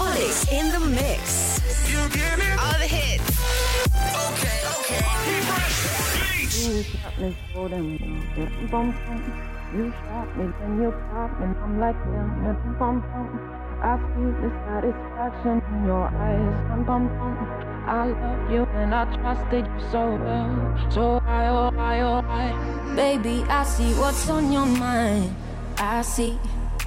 Olix in the mix. You give me all the hits. Okay, okay. Keep fresh. You shot me cold and nothing bum bum. You shot me and you popped and I'm like nothing bum bum. I see the satisfaction in your eyes. Bum bum bum. I love you and I trusted you so well. So I, oh I, oh I. Baby, I see what's on your mind. I see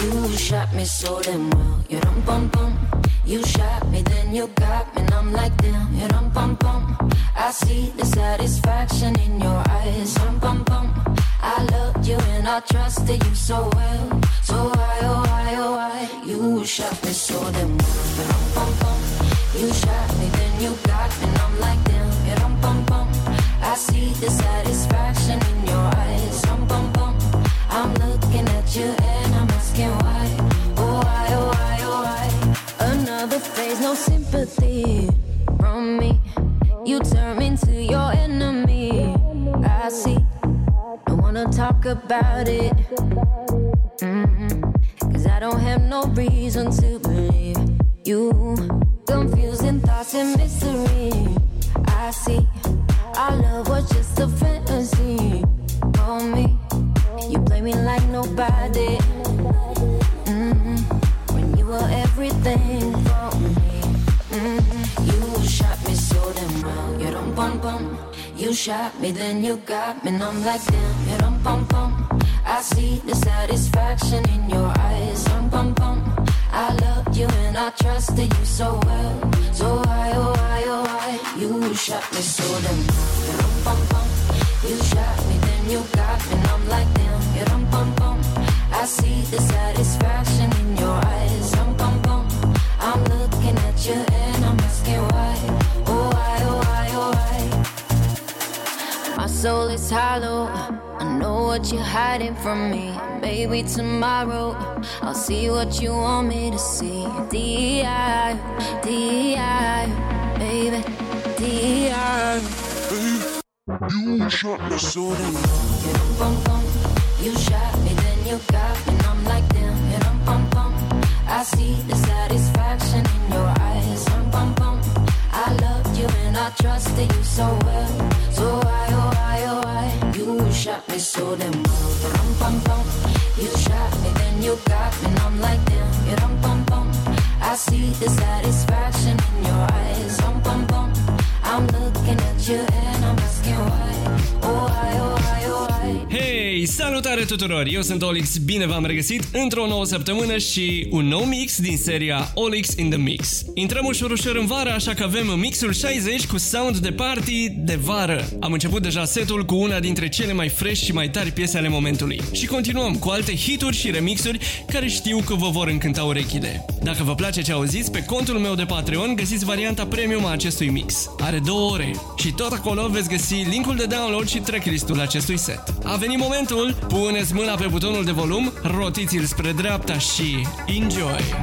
You shot me so damn well. You dum bum bum. You shot me, then you got me, and I'm like damn. You dum bum bum. I see the satisfaction in your eyes. Dum bum bum. I loved you and I trusted you so well. So I, oh I, oh I. You shot me so damn well. You dum bum bum. You shot me, then you got me, and I'm like damn. Bum, bum. I see the satisfaction in your eyes. Bum, bum, bum. I'm looking at you and I'm asking why. Oh, why, oh, why, oh, why? Another phase, no sympathy from me. You turn into your enemy. I see. I wanna talk about it. 'Cause I don't have no reason to believe you. Confusing thoughts and mystery. I see our love was just a fantasy for me. You play me like nobody. When you were everything for me. You shot me so damn well. You dum bum bum. You shot me, then you got me, and I'm like damn. You dum bum bum. I see the satisfaction in your eyes. Dum bum bum. I loved you and I trusted you so well. So I, oh I, oh I. You shot me so damn well. Dum bum bum. You shot me, then you got me, and I'm like damn. Dum bum bum. I see the satisfaction in your eyes. Dum bum bum. I'm looking at you and I'm asking why. Oh I, oh I, oh I. My soul is hollow. I know what you're hiding from me. Maybe tomorrow I'll see what you want me to see. D.I. D.I. Baby, D.I. You shot me so damn well. You shot me, then you got me, and I'm like damn. I see the satisfaction in your eyes. I loved you and I trusted you so well. So I, oh I, oh I. You shot me so damn well. Dum bum bum. You shot me, then you got me, and I'm like damn. You dum bum bum. I see the satisfaction in your eyes. Dum bum bum. I'm looking at you and I'm asking why. Oh I, oh I, oh I. Hei, salutare tuturor! Eu sunt Olix, bine v-am regăsit într-o nouă săptămână și un nou mix din seria Olix in the Mix. Intrăm ușor ușor în vară, așa că avem mixul 60 cu sound de party de vară. Am început deja setul cu una dintre cele mai fresh și mai tari piese ale momentului. Și continuăm cu alte hituri și remixuri care știu că vă vor încânta urechile. Dacă vă place ce auziți, pe contul meu de Patreon găsiți varianta premium a acestui mix. Are 2 ore și tot acolo veți găsi linkul de download și tracklistul acestui set. A venit momentul, puneți mâna pe butonul de volum, rotiți-l spre dreapta și enjoy!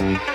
Share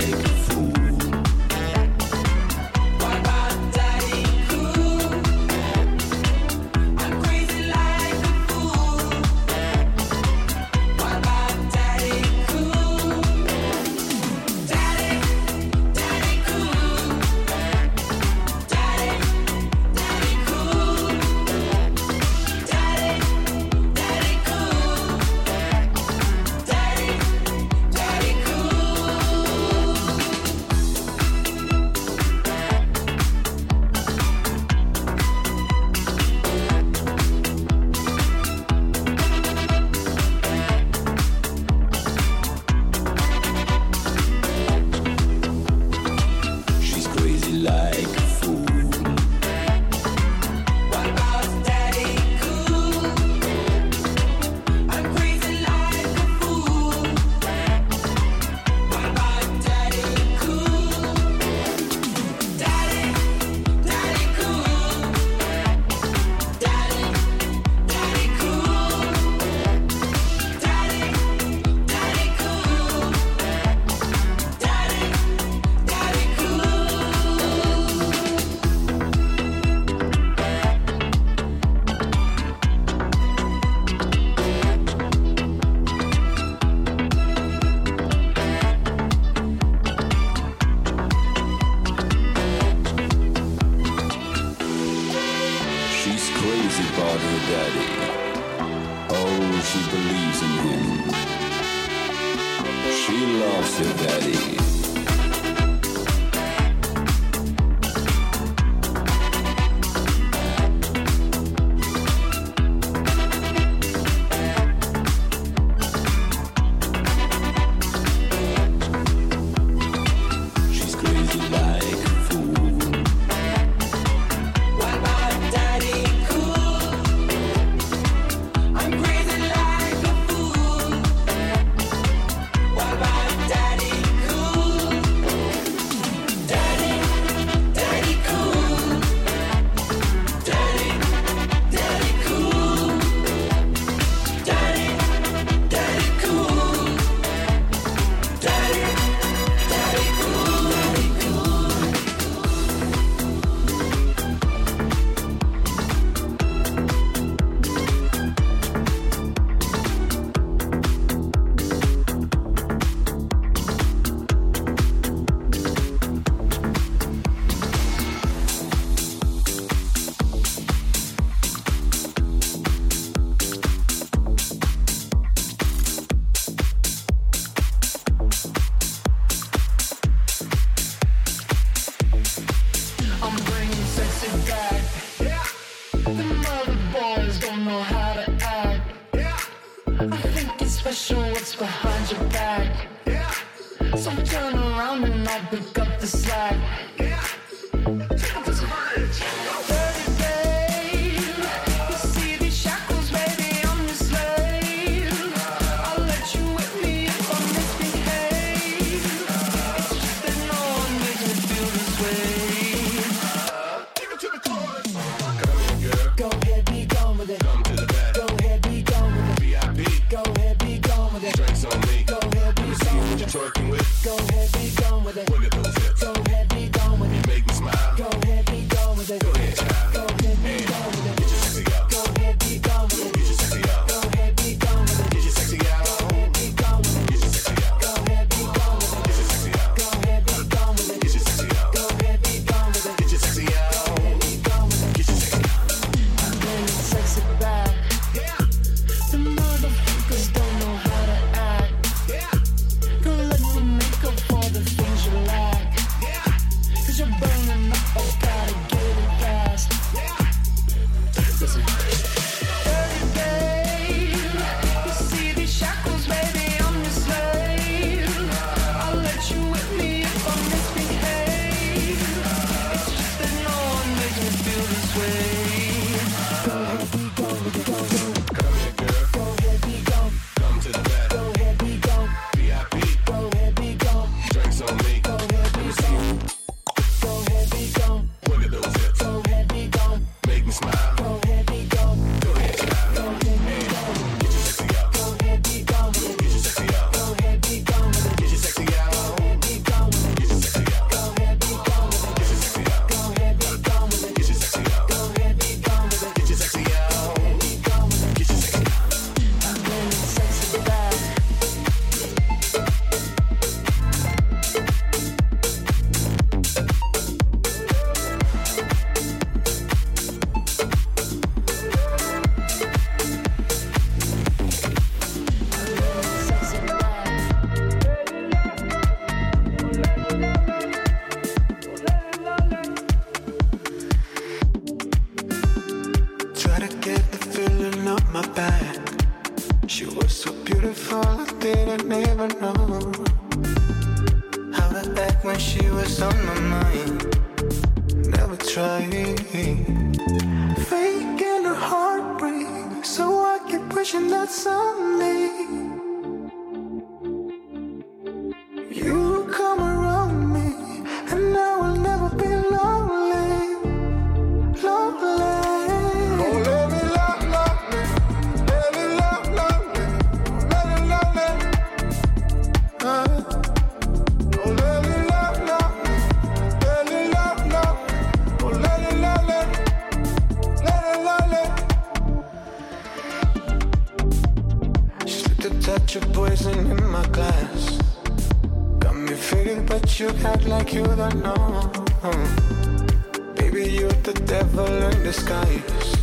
Relax. back when she was on my mind. Never tried faking a heartbreak, so I keep wishing that someday you come around me, and I will never be lonely, lonely. Your poison in my glass got me feeling, but you act like you don't know. Baby, you're the devil in disguise.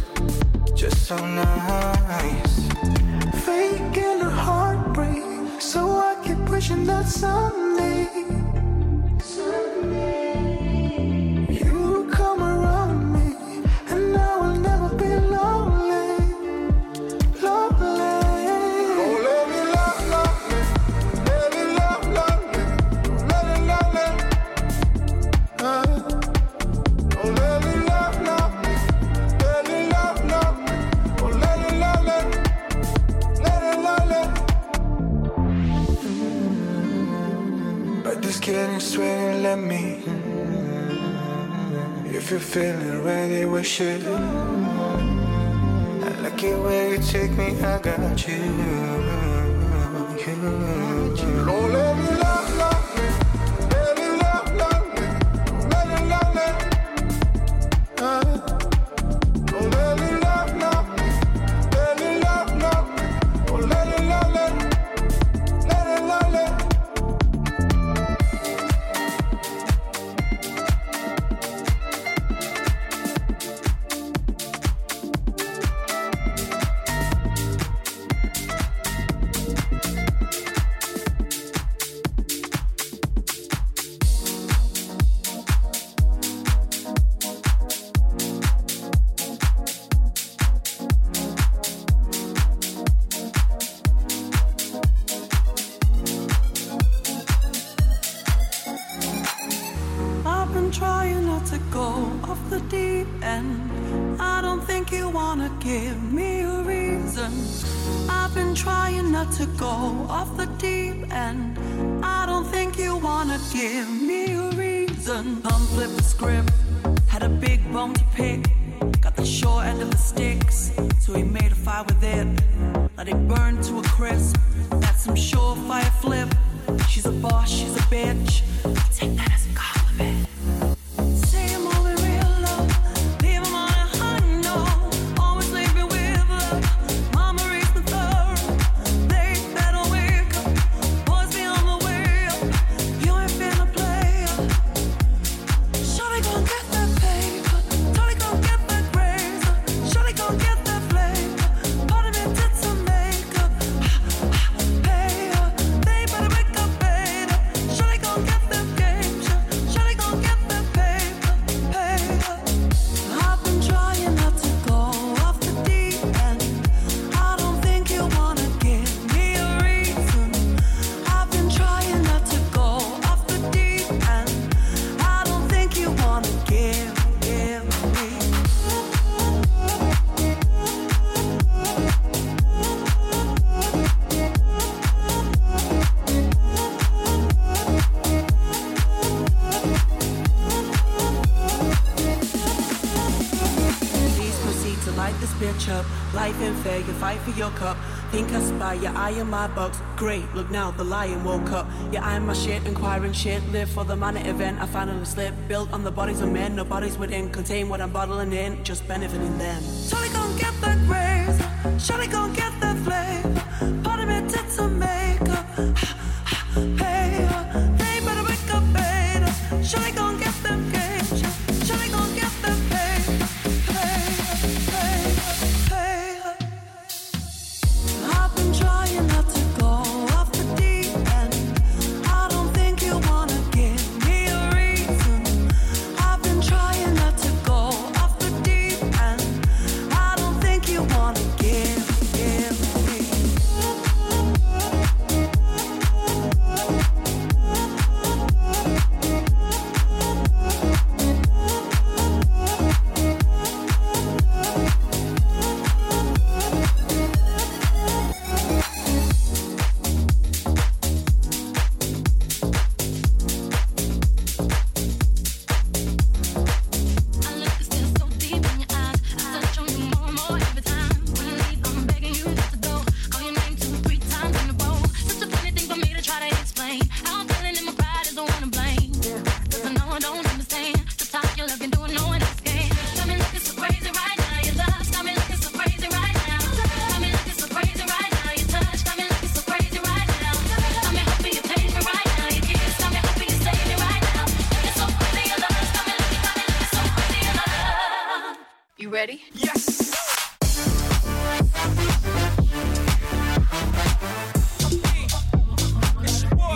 Just so nice, faking a heartbreak, so I keep wishing that someday, someday you come around me, and I will never be lonely, lonely. Getting sweaty, let me. If you're feeling ready, we should. I like it when you take me, I got you. Don't let me love me. Let me love me. Let me love me. Don't let me love me. Let me love me. Don't let me love me. Let me love me. I am my bucks, great, look now, the lion woke up. Yeah, I am my shit, inquiring shit, live for the minor event. I finally slip, built on the bodies of men. No bodies within, contain what I'm bottling in, just benefiting them. Shawty gon' get the grace, shawty gon' get the flame. Part of me did some makeup, hey, they better wake up, baby. Shawty gon' get the games, shawty gon' get the pay, pay, pay, pay. I've been trying not to go off the deep end. I don't think you wanna give me a reason. I've been trying not to go off the deep end. I don't think you wanna give me. ready? Yes! It's your boy,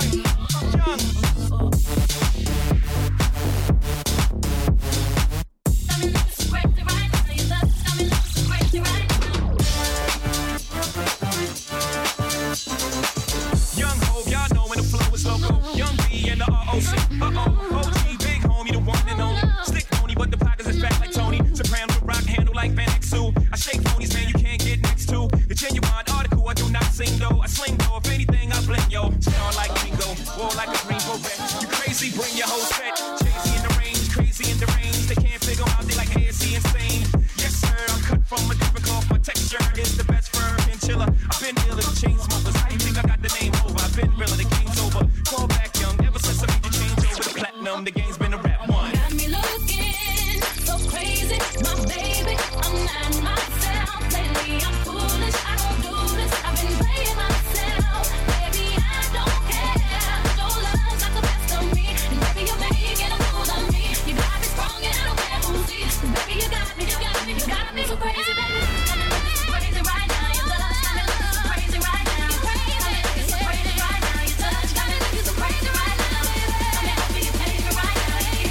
Young Hope, y'all know when the flow is local. Young B and the ROC. OG, big homie, the one and only. Stick pony, but the pockets is fat like Tony. Soprano, the rock handle like Van Exu. I shake ponies, man, you can't get next to. The genuine article, I do not sing though. I sling though, if anything, I blend yo. Star like Ringo, war like a rainbow red. You crazy, bring your whole set. Crazy in the range, crazy in the range. They can't figure out, they like ASC insane. Yes, sir, I'm cut from a different cloth. My texture is the best firm and chiller. I've been ill as chain smokers. How you think I got the name over? I've been real, the game's over. Call back young, ever since I made the change over the platinum. The game's been a rap one. Got me looking so crazy, my baby. I'm not myself lately. I'm foolish, I don't do this. I've been playing myself, baby. I don't care. So love's not the best of me. And baby, you're making a fool of me. You got me strong and I don't care who sees. Baby, you got me, you got me, you got me so crazy, baby. Crazy right now, your touch got me looking so crazy right now, baby. I'm happy you came right now,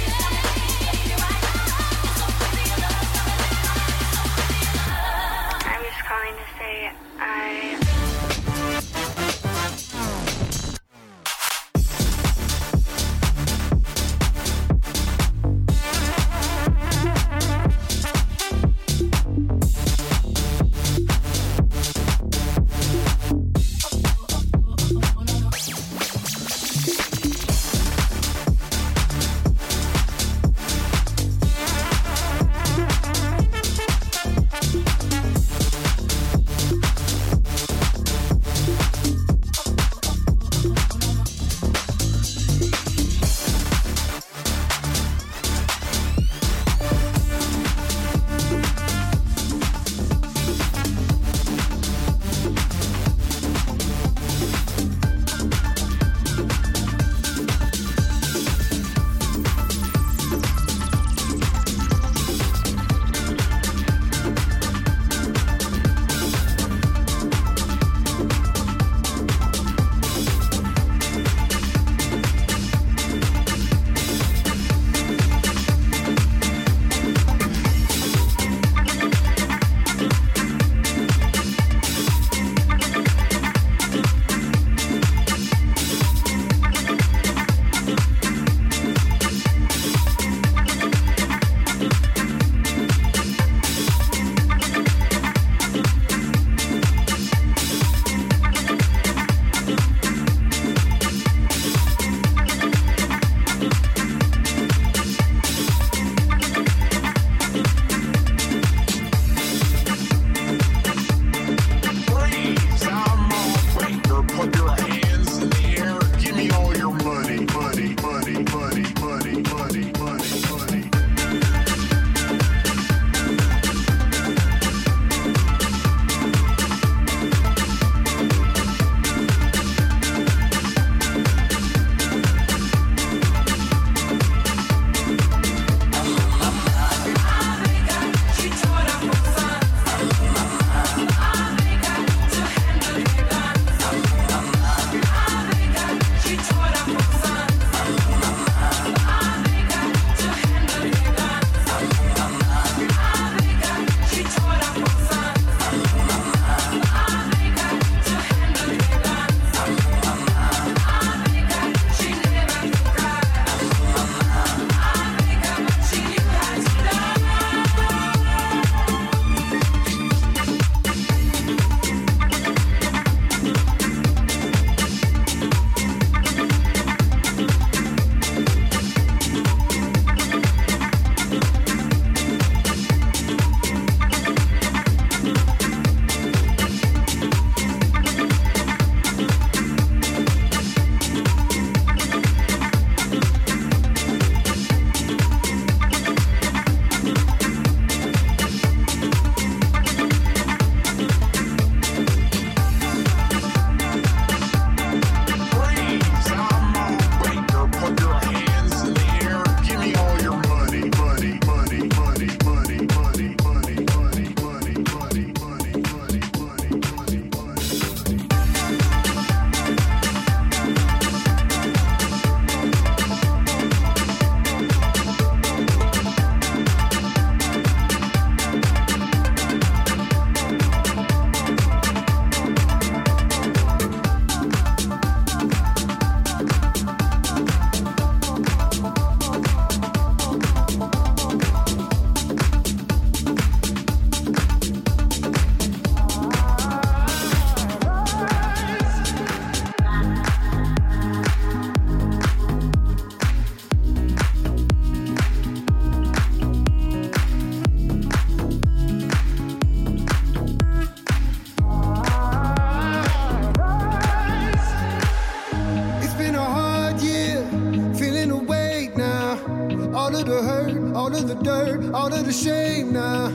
all of the hurt, all of the dirt, all of the shame now.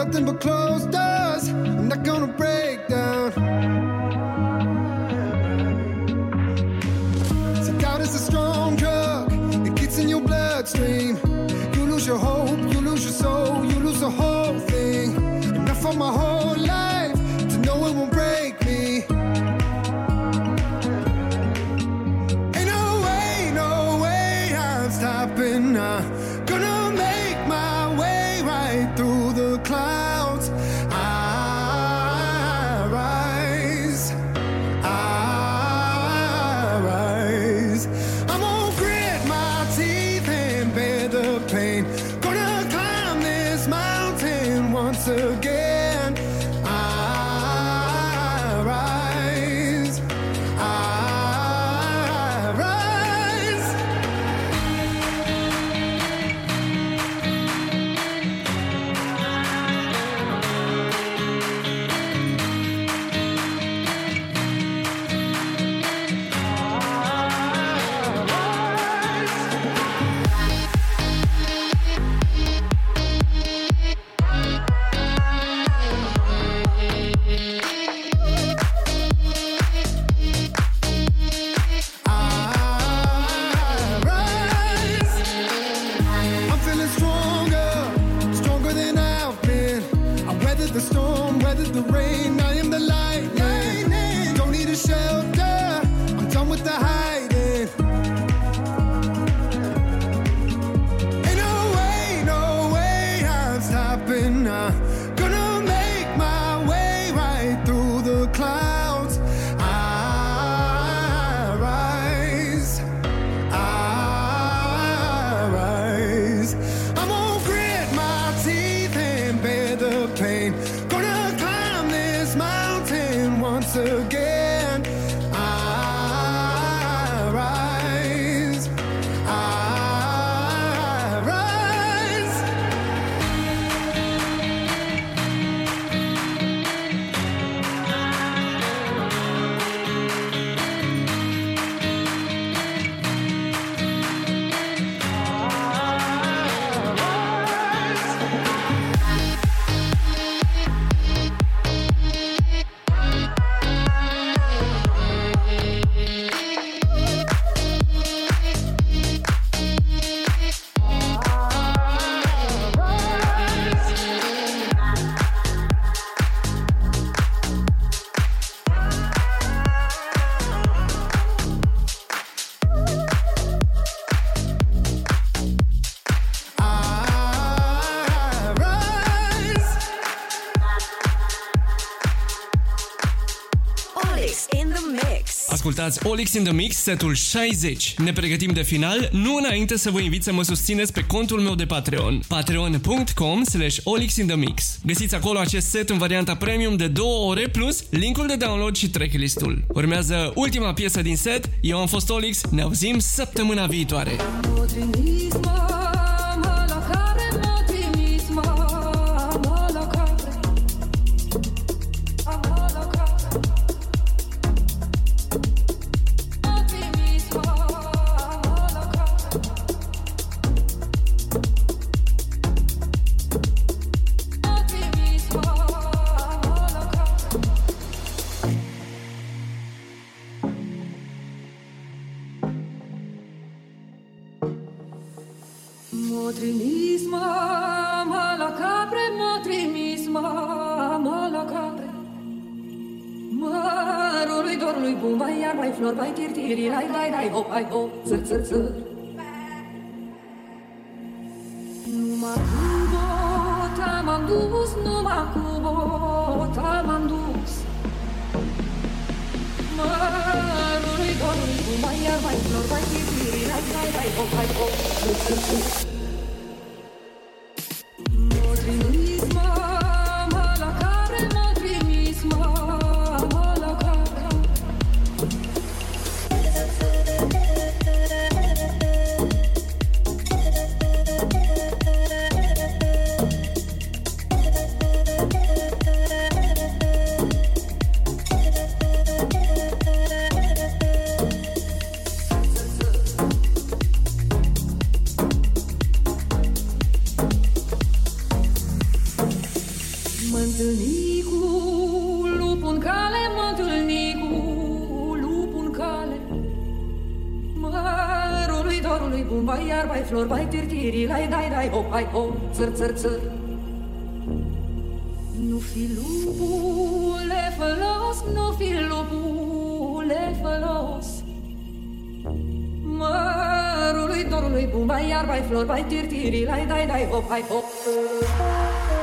Nothing but closed doors, I'm not gonna break down. So doubt is a strong drug, it gets in your bloodstream. You lose your hope, you lose your soul, you lose the whole thing. And I fought my whole life to know it won't break me. Stopping, I'm gonna make my way right through the clouds. I rise. I'm gonna grit my teeth and bear the pain. Gonna climb this mountain once again. I rise. The storm, weathered the rain, I am the lightning. Don't need a shelter, I'm done with the hiding. Ain't no way, no way I'm stopping now. Gonna make my way right through the clouds. I rise, I rise. I'm gonna grit my teeth and bear the pain. Gonna climb this mountain once again. I rise. I rise. Ascultați Olix in the Mix, setul 60. Ne pregătim de final, nu înainte să vă invit să mă susțineți pe contul meu de Patreon. Patreon.com/Olix in the Mix. Găsiți acolo acest set în varianta premium de 2 ore, plus linkul de download și tracklistul. Urmează ultima piesă din set. Eu am fost Olix, ne auzim săptămâna viitoare. Flori, bai, tirtiri, lai, lai, lai, hop, hai, hop, țăr, țăr, țăr. Numai cu bota m-am dus, numai cu bota m-am dus. Mărului dorului, cu mai iar, mai flori, bai, tirtiri, lai, lai, lai, hop, hai, hop, țăr, țăr, țăr. întâlni cu lupul în cale, mă întâlni cu lupul în cale. Mărului dorului bun, bai iar, bai flori, bai tirtiri, lai dai dai hop, hai hop, țăr țăr țăr. Nu fi lupule fălos, nu fi lupule fălos. Mărului dorului bun, bai iar, bai flori, bai tirtiri, lai dai dai hop, hai hop.